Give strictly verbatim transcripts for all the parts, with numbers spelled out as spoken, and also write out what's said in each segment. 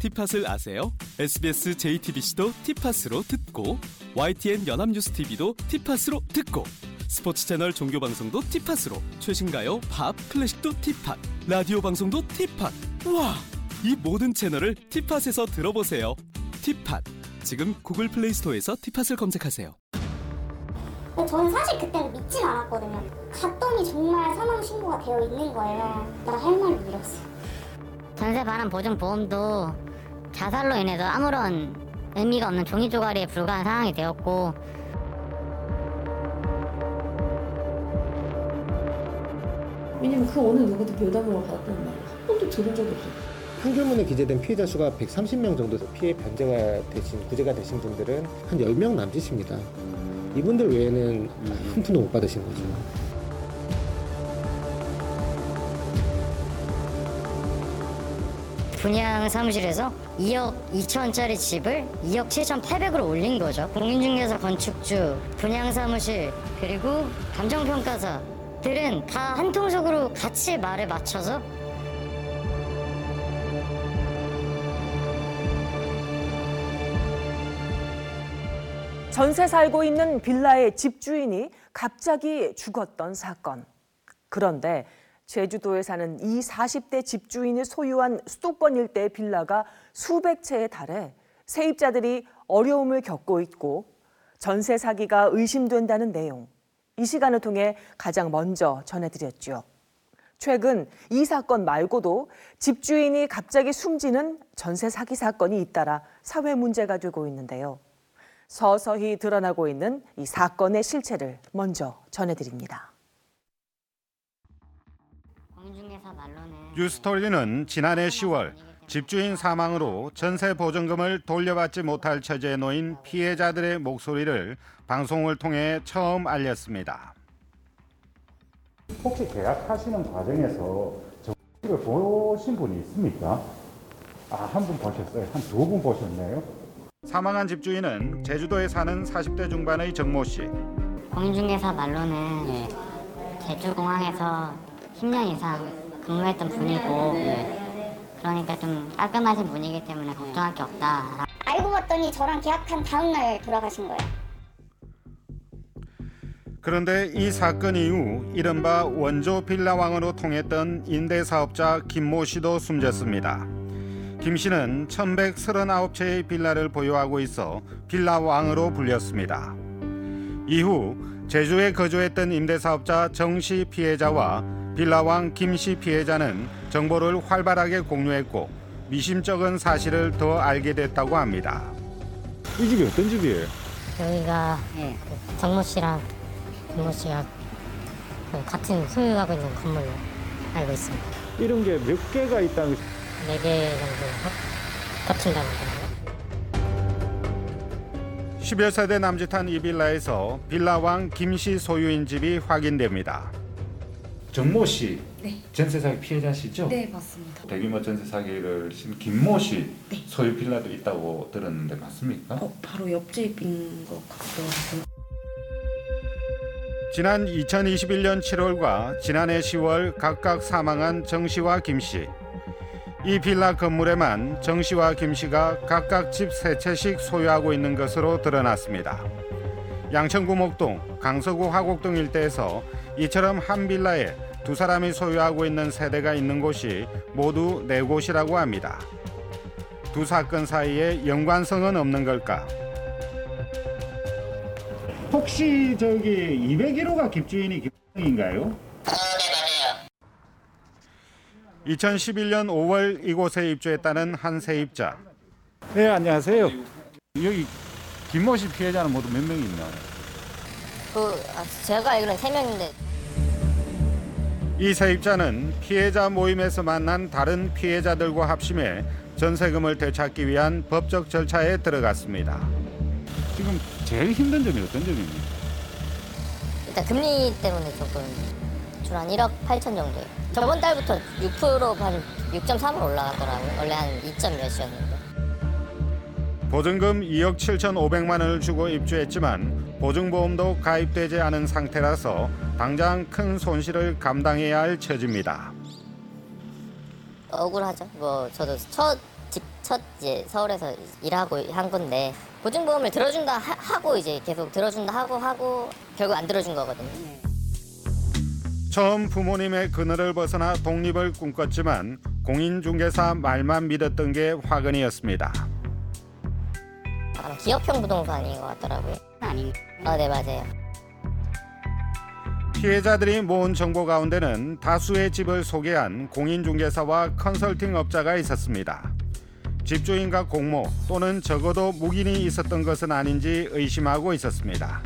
팁팟을 아세요? 에스비에스 제이티비씨도 팁팟으로 듣고 와이티엔 연합뉴스 티비도 팁팟으로 듣고 스포츠 채널 종교 방송도 팁팟으로 최신가요, 팝, 클래식도 팁팟, 라디오 방송도 팁팟. 우와! 이 모든 채널을 팁팟에서 들어보세요. 팁팟. 지금 구글 플레이 스토어에서 팁팟을 검색하세요. 저는 사실 그때는 믿질 않았거든요. 갔더니 정말 사망 신고가 되어 있는 거예요. 나 할 말을 잃었어요. 전세 반환 보증 보험도 자살로 인해서 아무런 의미가 없는 종이 조가리에 불과한 상황이 되었고, 왜냐면 그 어느 누구도 별담으로 받았다는 말을 한 번도 들은 적이 없어요. 판결문에 기재된 피해자 수가 백삼십 명 정도, 피해 변제가 되신, 구제가 되신 분들은 한 열 명 남짓입니다. 이분들 외에는 한 푼도 못 받으신 거죠. 분양 사무실에서 이억 이천원짜리 집을 이억 칠천팔백으로 올린 거죠. 공인중개사, 건축주, 분양 사무실, 그리고 감정평가사들은 다 한 통속으로 같이 말을 맞춰서 전세 살고 있는 빌라의 집주인이 갑자기 죽었던 사건. 그런데 제주도에 사는 이 사십 대 집주인이 소유한 수도권 일대의 빌라가 수백 채에 달해 세입자들이 어려움을 겪고 있고 전세 사기가 의심된다는 내용. 이 시간을 통해 가장 먼저 전해드렸죠. 최근 이 사건 말고도 집주인이 갑자기 숨지는 전세 사기 사건이 잇따라 사회 문제가 되고 있는데요. 서서히 드러나고 있는 이 사건의 실체를 먼저 전해드립니다. 뉴스토리는 지난해 시월 집주인 사망으로 전세 보증금을 돌려받지 못할 처지에 놓인 피해자들의 목소리를 방송을 통해 처음 알렸습니다. 혹시 계약하시는 과정에서 전세를 보신 분이 있습니까? 아, 한 분 보셨어요? 한 두 분 보셨네요? 사망한 집주인은 제주도에 사는 사십 대 중반의 정모 씨. 공인중개사 말로는 네. 제주공항에서 십 년 이상 근무했던 분이고 네. 그러니까 좀 깔끔하신 분이기 때문에 걱정할 게 없다. 알고 봤더니 저랑 계약한 다음 날 돌아가신 거예요. 그런데 이 사건 이후 이른바 원조 빌라왕으로 통했던 임대사업자 김모 씨도 숨졌습니다. 김 씨는 천백삼십구 채의 빌라를 보유하고 있어 빌라왕으로 불렸습니다. 이후 제주에 거주했던 임대사업자 정 씨 피해자와 빌라왕 김 씨 피해자는 정보를 활발하게 공유했고 미심쩍은 사실을 더 알게 됐다고 합니다. 이 집이 어떤 집이에요? 여기가 정모 씨랑 김모 씨가 같은 소유하고 있는 건물로 알고 있습니다. 이런 게 몇 개가 있다는 거예요? 네 개 정도 겹친다고 합니다. 십여 세대 남짓한 이 빌라에서 빌라왕 김씨 소유인 집이 확인됩니다. 정모 씨, 네. 전세 사기 피해자시죠? 네, 맞습니다. 대규모 전세 사기를 신 김모 씨 네. 소유 빌라도 있다고 들었는데 맞습니까? 어, 바로 옆집인 것 같더라고요. 지난 이천이십일 년 칠월과 지난해 시월 각각 사망한 정 씨와 김 씨. 이 빌라 건물에만 정 씨와 김 씨가 각각 집 세 채씩 소유하고 있는 것으로 드러났습니다. 양천구 목동, 강서구 화곡동 일대에서 이처럼 한 빌라에 두 사람이 소유하고 있는 세대가 있는 곳이 모두 네 곳이라고 합니다. 두 사건 사이에 연관성은 없는 걸까? 혹시 저기 이백일 호가 집주인이 김인가요? 이천십일 년 오월 이곳에 입주했다는 한 세입자. 네, 안녕하세요. 여기 김모 씨 피해자는 모두 몇 명이 있나요? 그 제가 알기로는 세 명인데. 이 세입자는 피해자 모임에서 만난 다른 피해자들과 합심해 전세금을 되찾기 위한 법적 절차에 들어갔습니다. 지금 제일 힘든 점이 어떤 점입니까? 일단 금리 때문에 조금 줄 한 일억 팔천 정도예요. 저번 달부터 육 퍼센트 한 육 점 삼으로 올라갔더라고요. 원래 한 이 점 몇이었는데. 보증금 이억 칠천오백만 원을 주고 입주했지만 보증보험도 가입되지 않은 상태라서 당장 큰 손실을 감당해야 할 처지입니다. 억울하죠. 뭐 저도 첫 집 첫 이제 서울에서 일하고 한 건데 보증보험을 들어준다 하, 하고 이제 계속 들어준다 하고 하고 결국 안 들어준 거거든요. 처음 부모님의 그늘을 벗어나 독립을 꿈꿨지만 공인중개사 말만 믿었던 게 화근이었습니다. 아마 기업형 부동산인 것 같더라고요. 아니. 아, 네, 맞아요. 피해자들이 모은 정보 가운데는 다수의 집을 소개한 공인중개사와 컨설팅 업자가 있었습니다. 집주인과 공모 또는 적어도 묵인이 있었던 것은 아닌지 의심하고 있었습니다.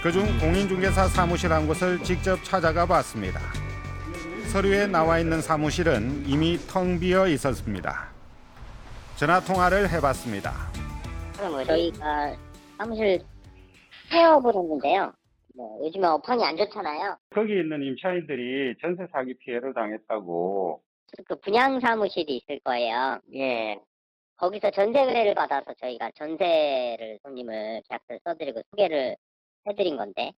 그중 공인중개사 사무실 한 곳을 직접 찾아가 봤습니다. 서류에 나와 있는 사무실은 이미 텅 비어 있었습니다. 전화 통화를 해봤습니다. 뭐 저희가 사무실 세워보는데요. 뭐 요즘에 업황이 안 좋잖아요. 거기 있는 임차인들이 전세 사기 피해를 당했다고. 그 분양 사무실이 있을 거예요. 예. 거기서 전세 의뢰를 받아서 저희가 전세를 손님을 계약서를 써드리고 소개를 해드린 건데,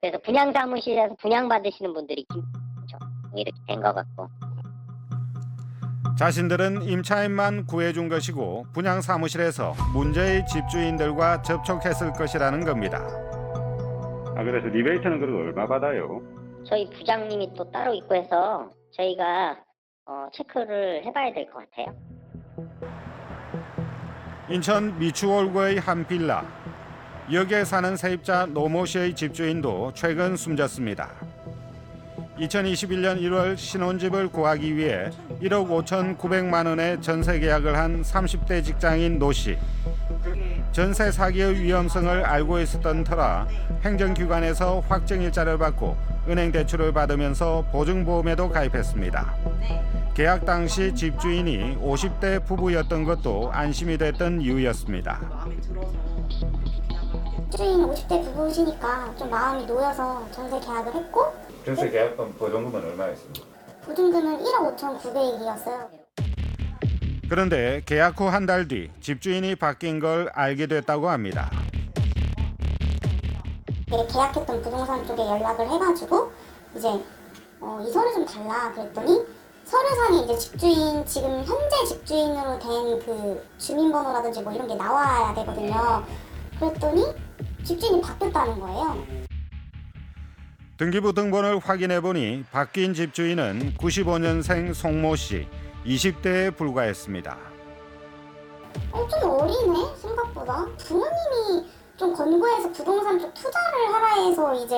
그래서 분양 사무실에서 분양 받으시는 분들이 이렇게 된 것 같고. 자신들은 임차인만 구해준 것이고 분양 사무실에서 문제의 집주인들과 접촉했을 것이라는 겁니다. 아, 그래서 리베이트는 그래도 얼마 받아요? 저희 부장님이 또 따로 있고 해서 저희가 어, 체크를 해봐야 될 것 같아요. 인천 미추홀구의 한 빌라. 여기에 사는 세입자 노모 씨의 집주인도 최근 숨졌습니다. 이천이십일년 일월 신혼집을 구하기 위해 일억 오천구백만 원의 전세 계약을 한 삼십대 직장인 노 씨. 전세 사기의 위험성을 알고 있었던 터라 행정기관에서 확정일자를 받고 은행 대출을 받으면서 보증보험에도 가입했습니다. 계약 당시 집주인이 오십대 부부였던 것도 안심이 됐던 이유였습니다. 집주인 오십대 부부시니까 좀 마음이 놓여서 전세 계약을 했고, 전세 계약금 보증금은 얼마였습니까? 보증금은 일억 오천구백이었어요. 그런데 계약 후 한 달 뒤 집주인이 바뀐 걸 알게 됐다고 합니다. 계약했던 부동산 쪽에 연락을 해가지고 이제 어, 이 서류 좀 달라 그랬더니 서류상에 이제 집주인, 지금 현재 집주인으로 된 그 주민번호라든지 뭐 이런 게 나와야 되거든요. 그랬더니 집주인이 바뀌었다는 거예요. 등기부 등본을 확인해보니 바뀐 집주인은 구십오년생 송모 씨, 이십대에 불과했습니다. 어, 좀 어리네, 생각보다. 부모님이 좀 권고해서 부동산 쪽 투자를 하라 해서 이제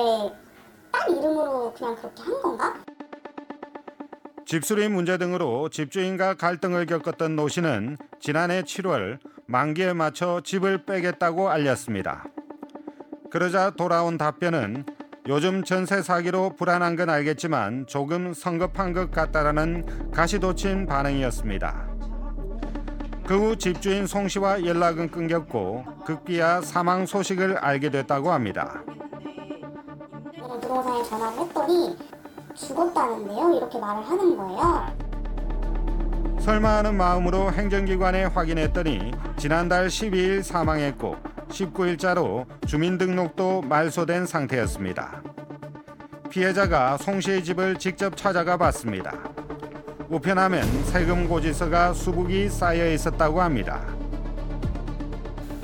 딸 이름으로 그냥 그렇게 한 건가? 집수리 문제 등으로 집주인과 갈등을 겪었던 노 씨는 지난해 칠월 만기에 맞춰 집을 빼겠다고 알렸습니다. 그러자 돌아온 답변은 요즘 전세 사기로 불안한 건 알겠지만 조금 성급한 것 같다라는 가시도친 반응이었습니다. 그 후 집주인 송 씨와 연락은 끊겼고 급기야 사망 소식을 알게 됐다고 합니다. 부동산에 전화를 했더니 죽었다는데요? 이렇게 말을 하는 거예요. 설마 하는 마음으로 행정기관에 확인했더니 지난달 십이일 사망했고 십구일자로 주민등록도 말소된 상태였습니다. 피해자가 송 씨의 집을 직접 찾아가 봤습니다. 우편함엔 세금 고지서가 수북이 쌓여 있었다고 합니다.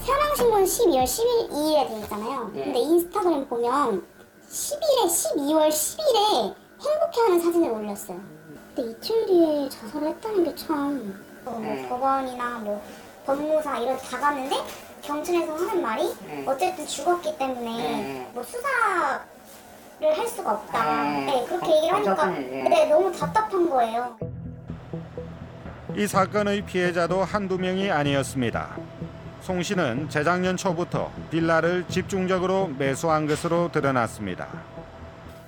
사망신고는 십이월 십일, 이일에 돼 있잖아요. 근데 인스타그램 보면 십일에, 십이월 십일에 행복해하는 사진을 올렸어요. 근데 이틀 뒤에 자살을 했다는 게 참. 뭐 법원이나 뭐 법무사 이런 데 다 갔는데 경찰에서 하는 말이 어쨌든 죽었기 때문에 뭐 수사를 할 수가 없다. 네, 그렇게 얘기를 하니까 근데 너무 답답한 거예요. 이 사건의 피해자도 한두 명이 아니었습니다. 송 씨는 재작년 초부터 빌라를 집중적으로 매수한 것으로 드러났습니다.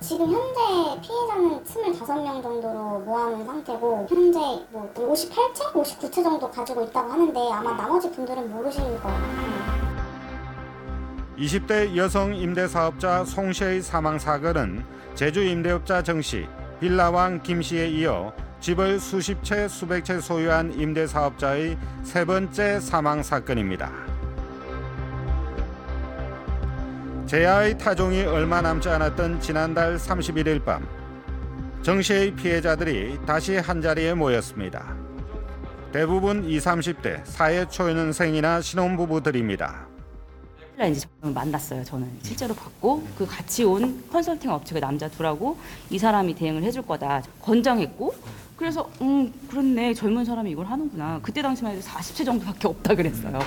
지금 현재 피해자는 스물다섯명 정도로 모아놓은 상태고 현재 뭐 오십팔채, 오십구채 정도 가지고 있다고 하는데 아마 나머지 분들은 모르실 거예요. 이십대 여성 임대사업자 송 씨의 사망 사건은 제주 임대업자 정 씨, 빌라왕 김 씨에 이어 집을 수십 채, 수백 채 소유한 임대사업자의 세 번째 사망 사건입니다. 재하의 타종이 얼마 남지 않았던 지난달 삼십일일 밤, 정 씨의 피해자들이 다시 한자리에 모였습니다. 대부분 이십, 삼십 대 사회 초년생이나 신혼부부들입니다. 이제 만났어요. 저는 실제로 봤고 그 같이 온 컨설팅 업체가 남자 둘하고 이 사람이 대행을 해줄 거다 권장했고, 그래서 음 그렇네, 젊은 사람이 이걸 하는구나. 그때 당시만 해도 사십 세 정도밖에 없다 그랬어요.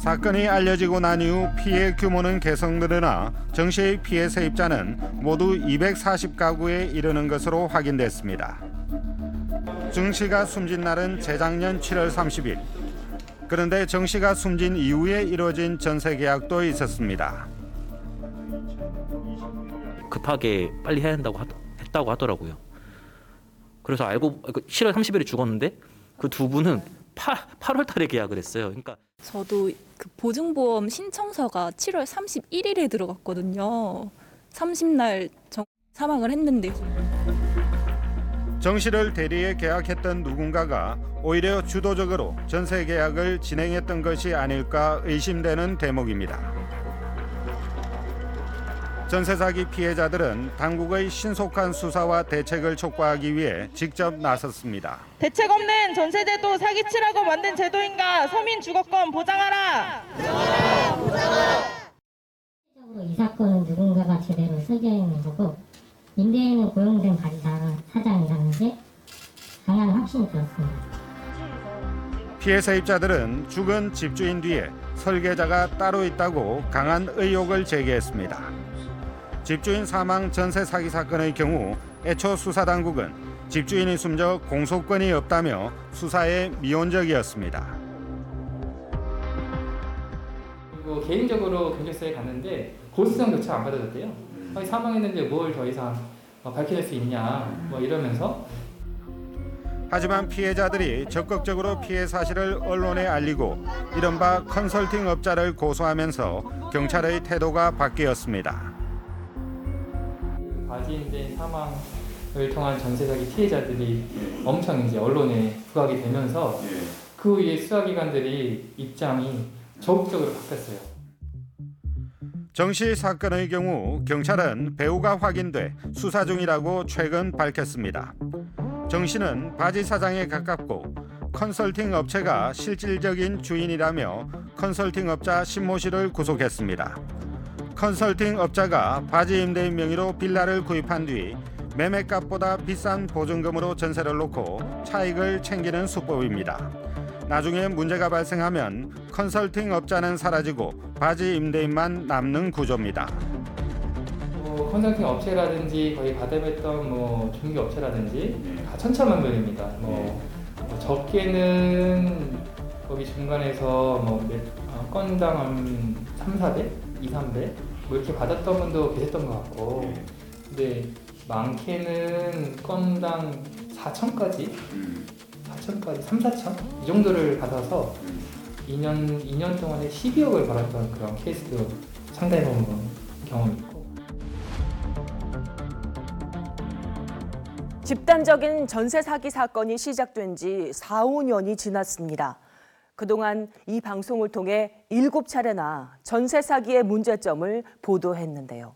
사건이 알려지고 난 이후 피해 규모는 계속 늘어나 정 씨의 피해 세입자는 모두 이백사십 가구에 이르는 것으로 확인됐습니다. 정 씨가 숨진 날은 재작년 칠월 삼십일. 그런데 정 씨가 숨진 이후에 이루어진 전세 계약도 있었습니다. 급하게 빨리 해야 한다고 하, 했다고 하더라고요. 그래서 알고 칠월 삼십일에 죽었는데 그 두 분은 팔월 달에 계약을 했어요. 그러니까 저도 그 보증보험 신청서가 칠월 삼십일일에 들어갔거든요. 삼십 날 정, 사망을 했는데. 정 씨를 대리해 계약했던 누군가가 오히려 주도적으로 전세 계약을 진행했던 것이 아닐까 의심되는 대목입니다. 전세 사기 피해자들은 당국의 신속한 수사와 대책을 촉구하기 위해 직접 나섰습니다. 대책 없는 전세제도 사기치라고 만든 제도인가? 서민 주거권 보장하라! 보장하라! 보장하라! 이 사건은 누군가가 제대로 쓰여 있는 거고, 임대인은 고용된 관리사가 사장이라는 게 강한 확신이 들었습니다. 피해 세입자들은 죽은 집주인 뒤에 설계자가 따로 있다고 강한 의혹을 제기했습니다. 집주인 사망 전세 사기 사건의 경우 애초 수사당국은 집주인이 숨져 공소권이 없다며 수사에 미온적이었습니다. 그리고 개인적으로 경찰서에 갔는데 고소장조차 안 받아줬대요. 아니, 사망했는데 뭘 더 이상 밝혀낼 수 있냐 뭐 이러면서. 하지만 피해자들이 적극적으로 피해 사실을 언론에 알리고 이른바 컨설팅 업자를 고소하면서 경찰의 태도가 바뀌었습니다. 바지인대인 사망을 통한 전세 사기 피해자들이 엄청 이제 언론에 부각이 되면서 그 후에 수사기관들이 입장이 적극적으로 바뀌었어요. 정 씨 사건의 경우 경찰은 배우가 확인돼 수사 중이라고 최근 밝혔습니다. 정 씨는 바지 사장에 가깝고 컨설팅 업체가 실질적인 주인이라며 컨설팅 업자 신모 씨를 구속했습니다. 컨설팅 업자가 바지 임대인 명의로 빌라를 구입한 뒤 매매값보다 비싼 보증금으로 전세를 놓고 차익을 챙기는 수법입니다. 나중에 문제가 발생하면 컨설팅 업자는 사라지고 바지 임대인만 남는 구조입니다. 뭐, 컨설팅 업체라든지 거의 가담했던 뭐 중개 업체라든지 다 천차만별입니다. 뭐, 뭐 적게는 거기 중간에서 뭐 몇, 어, 건당 한 삼, 사백, 이, 삼백 뭐 이렇게 받았던 분도 계셨던 것 같고, 근데 많게는 건당 사천까지, 사천까지, 삼, 사천 이 정도를 받아서 이 년, 이 년 동안에 십이억을 받았던 그런 케이스도 상당히 많은 경험이 있고. 집단적인 전세 사기 사건이 시작된 지 사, 오 년이 지났습니다. 그동안 이 방송을 통해 일곱 차례나 전세 사기의 문제점을 보도했는데요.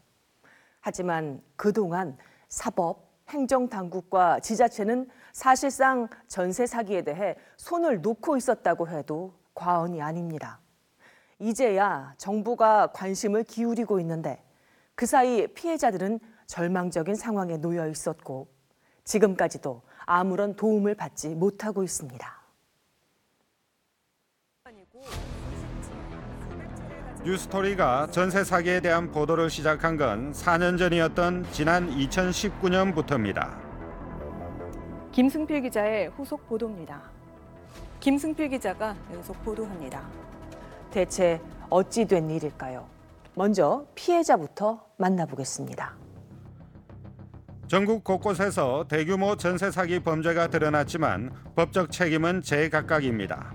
하지만 그동안 사법, 행정당국과 지자체는 사실상 전세 사기에 대해 손을 놓고 있었다고 해도 과언이 아닙니다. 이제야 정부가 관심을 기울이고 있는데 그 사이 피해자들은 절망적인 상황에 놓여 있었고 지금까지도 아무런 도움을 받지 못하고 있습니다. 뉴스토리가 전세 사기에 대한 보도를 시작한 건 사 년 전이었던 지난 이천십구 년부터입니다. 김승필 기자의 후속 보도입니다. 김승필 기자가 연속 보도합니다. 대체 어찌 된 일일까요? 먼저 피해자부터 만나보겠습니다. 전국 곳곳에서 대규모 전세 사기 범죄가 드러났지만 법적 책임은 제각각입니다.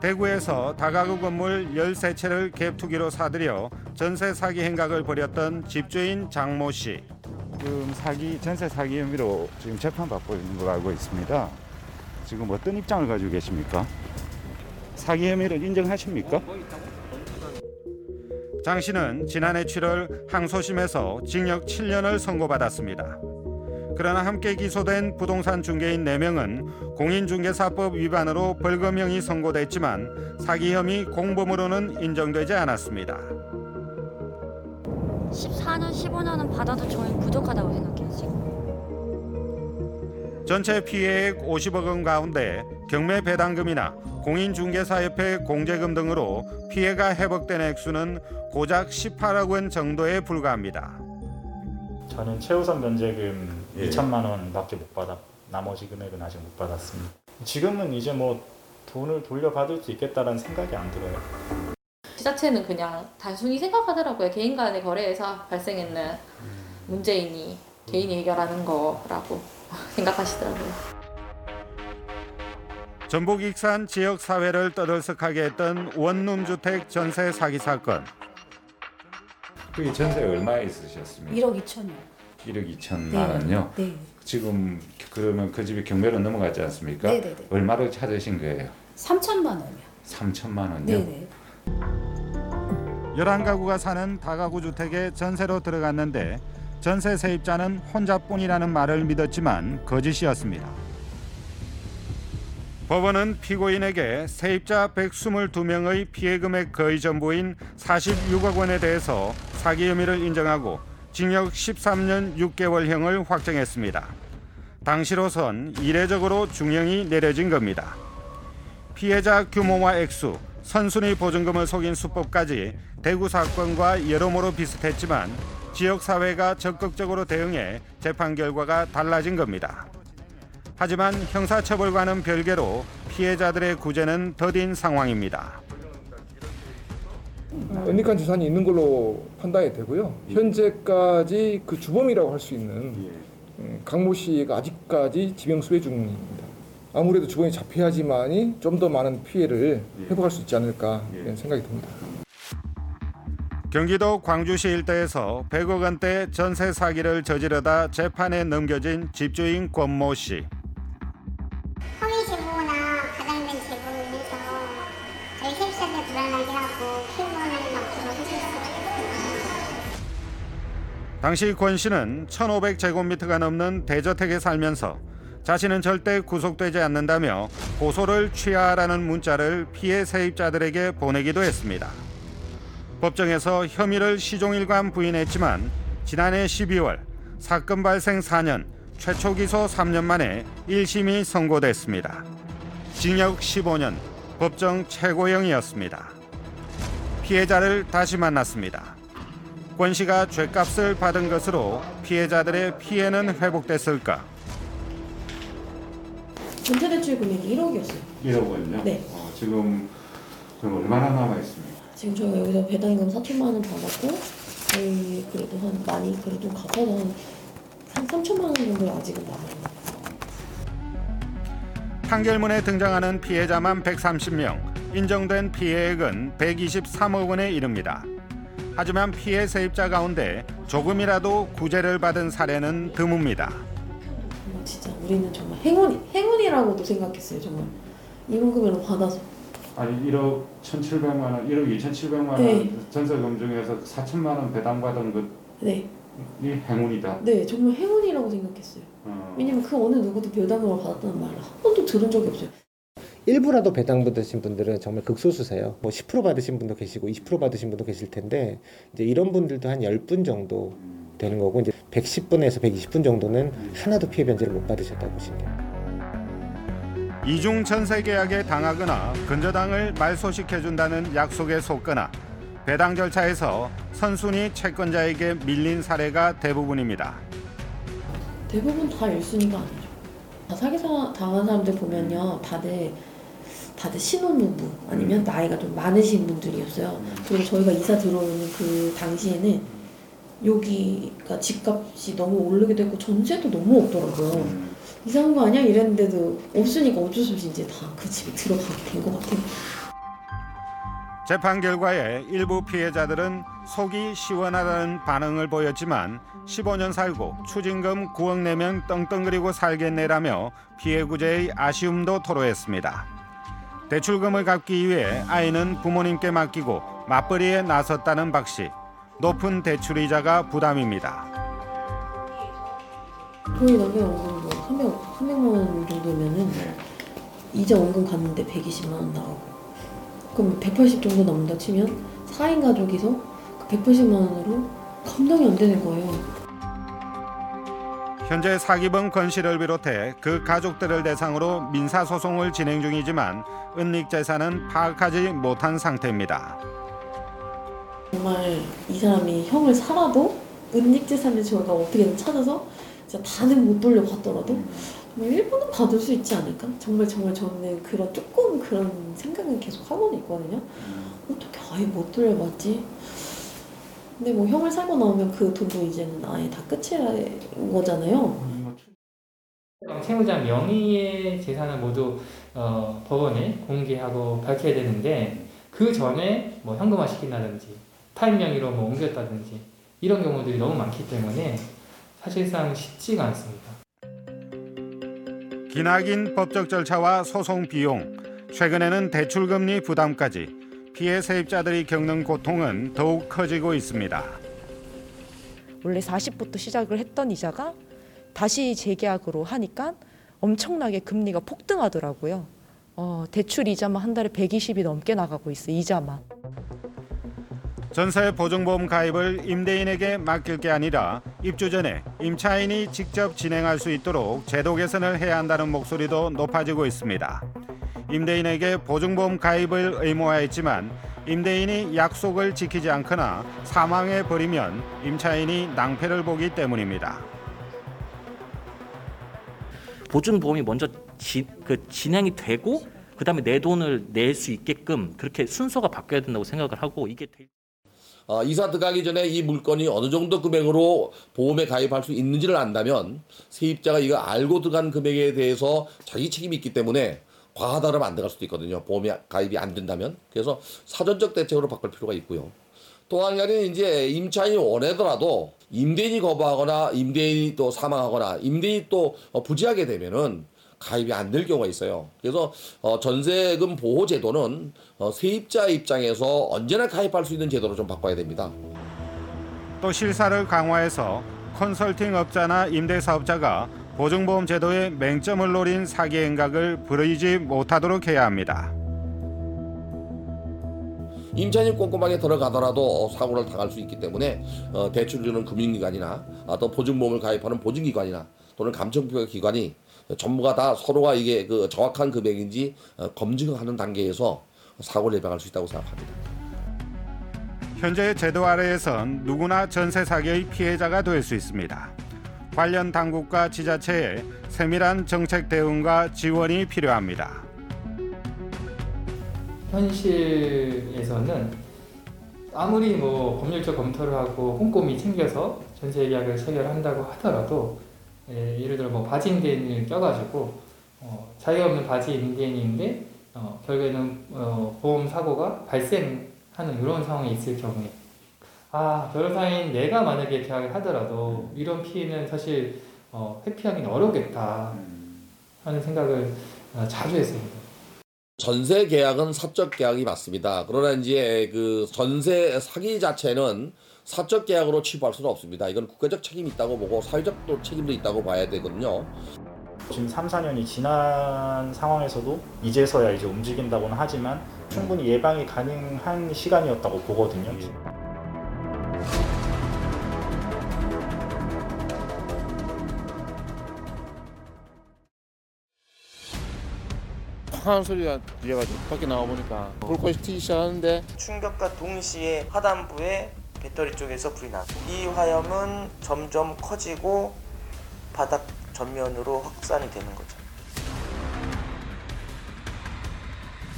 대구에서 다가구 건물 열세 채를 갭투기로 사들여 전세 사기 행각을 벌였던 집주인 장모 씨. 지금 사기, 전세 사기 혐의로 지금 재판받고 있는 걸로 알고 있습니다. 지금 어떤 입장을 가지고 계십니까? 사기 혐의를 인정하십니까? 장 씨는 지난해 칠월 항소심에서 징역 칠 년을 선고받았습니다. 그러나 함께 기소된 부동산 중개인 네 명은 공인중개사법 위반으로 벌금형이 선고됐지만 사기 혐의 공범으로는 인정되지 않았습니다. 십사 년, 십오 년은 받아도 저희 부족하다고 생각해요, 지금. 전체 피해액 오십억 원 가운데 경매 배당금이나 공인중개사협회 공제금 등으로 피해가 회복된 액수는 고작 십팔억 원 정도에 불과합니다. 저는 최우선 면제금 예. 이천만 원밖에 못 받았고 나머지 금액은 아직 못 받았습니다. 지금은 이제 뭐 돈을 돌려받을 수 있겠다라는 생각이 안 들어요. 지자체는 그냥 단순히 생각하더라고요. 개인 간의 거래에서 발생했는 문제이니 개인이 해결하는 거라고 생각하시더라고요. 전북 익산 지역 사회를 떠들썩하게 했던 원룸주택 전세 사기 사건. 그게 전세 얼마에 있으셨습니까? 일억 이천이요. 일억 이천만 원요? 네. 지금 그러면 그 집이 경매로 넘어가지 않습니까? 네네네. 얼마로 찾으신 거예요? 삼천만 원이요. 삼천만 원요? 네네. 열한 가구가 사는 다가구 주택에 전세로 들어갔는데 전세 세입자는 혼자뿐이라는 말을 믿었지만 거짓이었습니다. 법원은 피고인에게 세입자 백이십이 명의 피해 금액 거의 전부인 사십육억 원에 대해서 사기 혐의를 인정하고 징역 십삼 년 육 개월형을 확정했습니다. 당시로선 이례적으로 중형이 내려진 겁니다. 피해자 규모와 액수, 선순위 보증금을 속인 수법까지 대구 사건과 여러모로 비슷했지만 지역사회가 적극적으로 대응해 재판 결과가 달라진 겁니다. 하지만 형사처벌과는 별개로 피해자들의 구제는 더딘 상황입니다. 은닉한 재산이 있는 걸로 판단이 되고요. 현재까지 그 주범이라고 할 수 있는 강모 씨가 아직까지 지명 수배 중입니다. 아무래도 주범이 잡혀야지만이 좀 더 많은 피해를 회복할 수 있지 않을까 이런 생각이 듭니다. 경기도 광주시 일대에서 백억 원대 전세 사기를 저지르다 재판에 넘겨진 집주인 권모 씨. 당시 권 씨는 천오백 제곱미터가 넘는 대저택에 살면서 자신은 절대 구속되지 않는다며 고소를 취하라는 문자를 피해 세입자들에게 보내기도 했습니다. 법정에서 혐의를 시종일관 부인했지만 지난해 십이월 사건 발생 사 년, 최초 기소 삼 년 만에 일 심이 선고됐습니다. 징역 십오 년, 법정 최고형이었습니다. 피해자를 다시 만났습니다. 권 씨가 죄값을 받은 것으로 피해자들의 피해는 회복됐을까? 전체 대출 금액이 일억이었어요. 일억 원요? 네. 어, 지금 그럼 얼마나 남아 있습니까? 지금 저희 여기서 배당금 사천만 원 받았고 저희 그래도 한 많이 그래도 갚아서 한 삼천만 원 정도 아직은 남아요. 판결문에 등장하는 피해자만 백삼십 명, 인정된 피해액은 백이십삼억 원에 이릅니다. 하지만 피해 세입자 가운데 조금이라도 구제를 받은 사례는 드뭅니다. 정말 진짜 우리는 정말 행운, 행운이라고도 생각했어요. 정말 이만큼이라도 받아서. 아니 일억 천칠백만 원, 일억 이천칠백만 원 네. 전세금 중에서 사천만 원 배당받은 것. 네. 이 행운이다. 네, 정말 행운이라고 생각했어요. 어. 왜냐면 그 어느 누구도 배당금을 받았다는 말을 한 번도 들은 적이 없어요. 일부라도 배당 받으신 분들은 정말 극소수세요. 뭐 십 퍼센트 받으신 분도 계시고 이십 퍼센트 받으신 분도 계실 텐데 이제 이런 분들도 한 십 분 정도 되는 거고 이제 백십 분에서 백이십 분 정도는 하나도 피해 변제를 못 받으셨다고 보시면 돼요. 이중 전세 계약에 당하거나 근저당을 말소시켜준다는 약속에 속거나 배당 절차에서 선순위 채권자에게 밀린 사례가 대부분입니다. 대부분 다 일 순위가 아니죠. 사기사 당한 사람들 보면요, 다들 다들 신혼부부 아니면 나이가 좀 많으신 분들이었어요. 그리고 저희가 이사 들어오는 그 당시에는 여기가 집값이 너무 오르게 됐고 전세도 너무 없더라고요. 이상한 거 아니야? 이랬는데도 없으니까 어쩔 수 없이 이제 다 그 집에 들어가게 된 것 같아요. 재판 결과에 일부 피해자들은 속이 시원하다는 반응을 보였지만 십오 년 살고 추징금 구억 내면 떵떵거리고 살겠네라며 피해 구제의 아쉬움도 토로했습니다. 대출금을 갚기 위해 아이는 부모님께 맡기고 맞벌이에 나섰다는 박 씨. 높은 대출이자가 부담입니다. 돈이 남의 원금 삼백만 원 정도면은 이자 원금 갔는데 백이십만 원 나오고 그럼 백팔십 정도 남는다 치면 사 인 가족이서 그 백팔십만 원으로 감당이 안 되는 거예요. 현재 사기범 권 씨를 비롯해 그 가족들을 대상으로 민사소송을 진행 중이지만 은닉 재산은 파악하지 못한 상태입니다. 정말 이 사람이 형을 살아도 은닉 재산을 저희가 어떻게든 찾아서 진짜 다는 못 돌려봤더라도 정말 일부는 받을 수 있지 않을까? 정말 정말 저는 그런 조금 그런 생각은 계속 하고는 있거든요. 어떻게 아예 못 돌려봤지? 근데 뭐 형을 살고 나오면 그 돈도 이제는 아예 다 끝이라는 거잖아요. 채무자 명의의 재산을 모두 어, 법원에 공개하고 밝혀야 되는데 그 전에 뭐 현금화 시킨다든지 타인 명의로 뭐 옮겼다든지 이런 경우들이 너무 많기 때문에 사실상 쉽지가 않습니다. 기나긴 법적 절차와 소송 비용, 최근에는 대출금리 부담까지 피해 세입자들이 겪는 고통은 더욱 커지고 있습니다. 원래 사십부터 시작을 했던 이자가 다시 재계약으로 하니까 엄청나게 금리가 폭등하더라고요. 어, 대출 이자만 한 달에 백이십이 넘게 나가고 있어요. 이자만. 전세 보증보험 가입을 임대인에게 맡길 게 아니라 입주 전에 임차인이 직접 진행할 수 있도록 제도 개선을 해야 한다는 목소리도 높아지고 있습니다. 임대인에게 보증보험 가입을 의무화했지만 임대인이 약속을 지키지 않거나 사망해 버리면 임차인이 낭패를 보기 때문입니다. 보증보험이 먼저 지, 그 진행이 되고 그다음에 내 돈을 낼 수 있게끔 그렇게 순서가 바뀌어야 된다고 생각을 하고 이게 될... 어, 이사 들어가기 전에 이 물건이 어느 정도 금액으로 보험에 가입할 수 있는지를 안다면 세입자가 이거 알고 들어간 금액에 대해서 자기 책임이 있기 때문에 과하다고 하면 안 들어갈 수도 있거든요. 보험에 가입이 안 된다면. 그래서 사전적 대책으로 바꿀 필요가 있고요. 또 한 가지는 이제 임차인이 원하더라도 임대인이 거부하거나 임대인이 또 사망하거나 임대인이 또 부재하게 되면은 가입이 안 될 경우가 있어요. 그래서 어, 전세금 보호 제도는 어, 세입자 입장에서 언제나 가입할 수 있는 제도로 좀 바꿔야 됩니다. 또 실사를 강화해서 컨설팅 업자나 임대사업자가 보증보험 제도의 맹점을 노린 사기 행각을 부리지 못하도록 해야 합니다. 임차인이 꼼꼼하게 들어가더라도 사고를 당할 수 있기 때문에 어, 대출 주는 금융기관이나 아, 또 보증보험을 가입하는 보증기관이나 또는 감정평가 기관이 전부가 다 서로가 이게 그 정확한 금액인지 검증하는 단계에서 사고를 예방할 수 있다고 생각합니다. 현재 제도 아래에선 누구나 전세 사기의 피해자가 될 수 있습니다. 관련 당국과 지자체의 세밀한 정책 대응과 지원이 필요합니다. 현실에서는 아무리 뭐 법률적 검토를 하고 꼼꼼히 챙겨서 전세 계약을 체결한다고 하더라도 예, 예를 들어 뭐 바지 임대인을 껴가지고 어, 자유 없는 바지 임대인인데 어, 결국에는 어, 보험 사고가 발생하는 이런 상황이 있을 경우에 아 변호사인 내가 만약에 계약을 하더라도 이런 피해는 사실 어, 회피하기는 어렵겠다 하는 생각을 어, 자주 했습니다. 전세 계약은 사적 계약이 맞습니다. 그러나 이제 그 전세 사기 자체는 사적 계약으로 취부할 수는 없습니다. 이건 국가적 책임이 있다고 보고 사회적 또 책임도 있다고 봐야 되거든요. 지금 삼, 사 년이 지난 상황에서도 이제서야 이제 움직인다고는 하지만 충분히 예방이 가능한 시간이었다고 보거든요. 하는 소리가 들려가지고 밖에 나와보니까 볼 것이 튀기 시작하는데 충격과 동시에 하단부에 배터리 쪽에서 불이 나고 이 화염은 점점 커지고 바닥 전면으로 확산이 되는 거죠.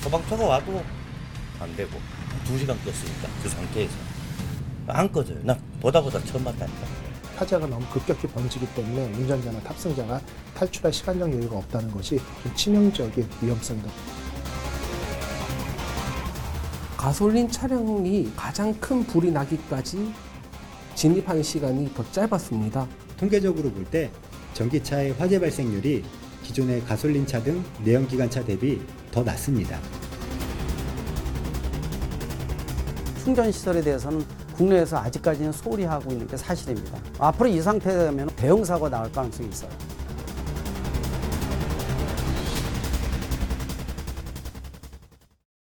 소방차가 와도 안 되고 두 시간 껐으니까 그 상태에서 안 꺼져요. 나 보다 보다 처음 봤다니까. 화재가 너무 급격히 번지기 때문에 운전자나 탑승자가 탈출할 시간적 여유가 없다는 것이 좀 치명적인 위험성이다. 가솔린 차량이 가장 큰 불이 나기까지 진입하는 시간이 더 짧았습니다. 통계적으로 볼 때 전기차의 화재 발생률이 기존의 가솔린차 등 내연기관차 대비 더 낮습니다. 충전시설에 대해서는 국내에서 아직까지는 소홀히 하고 있는 게 사실입니다. 앞으로 이 상태라면 대형 사고가 나올 가능성이 있어요.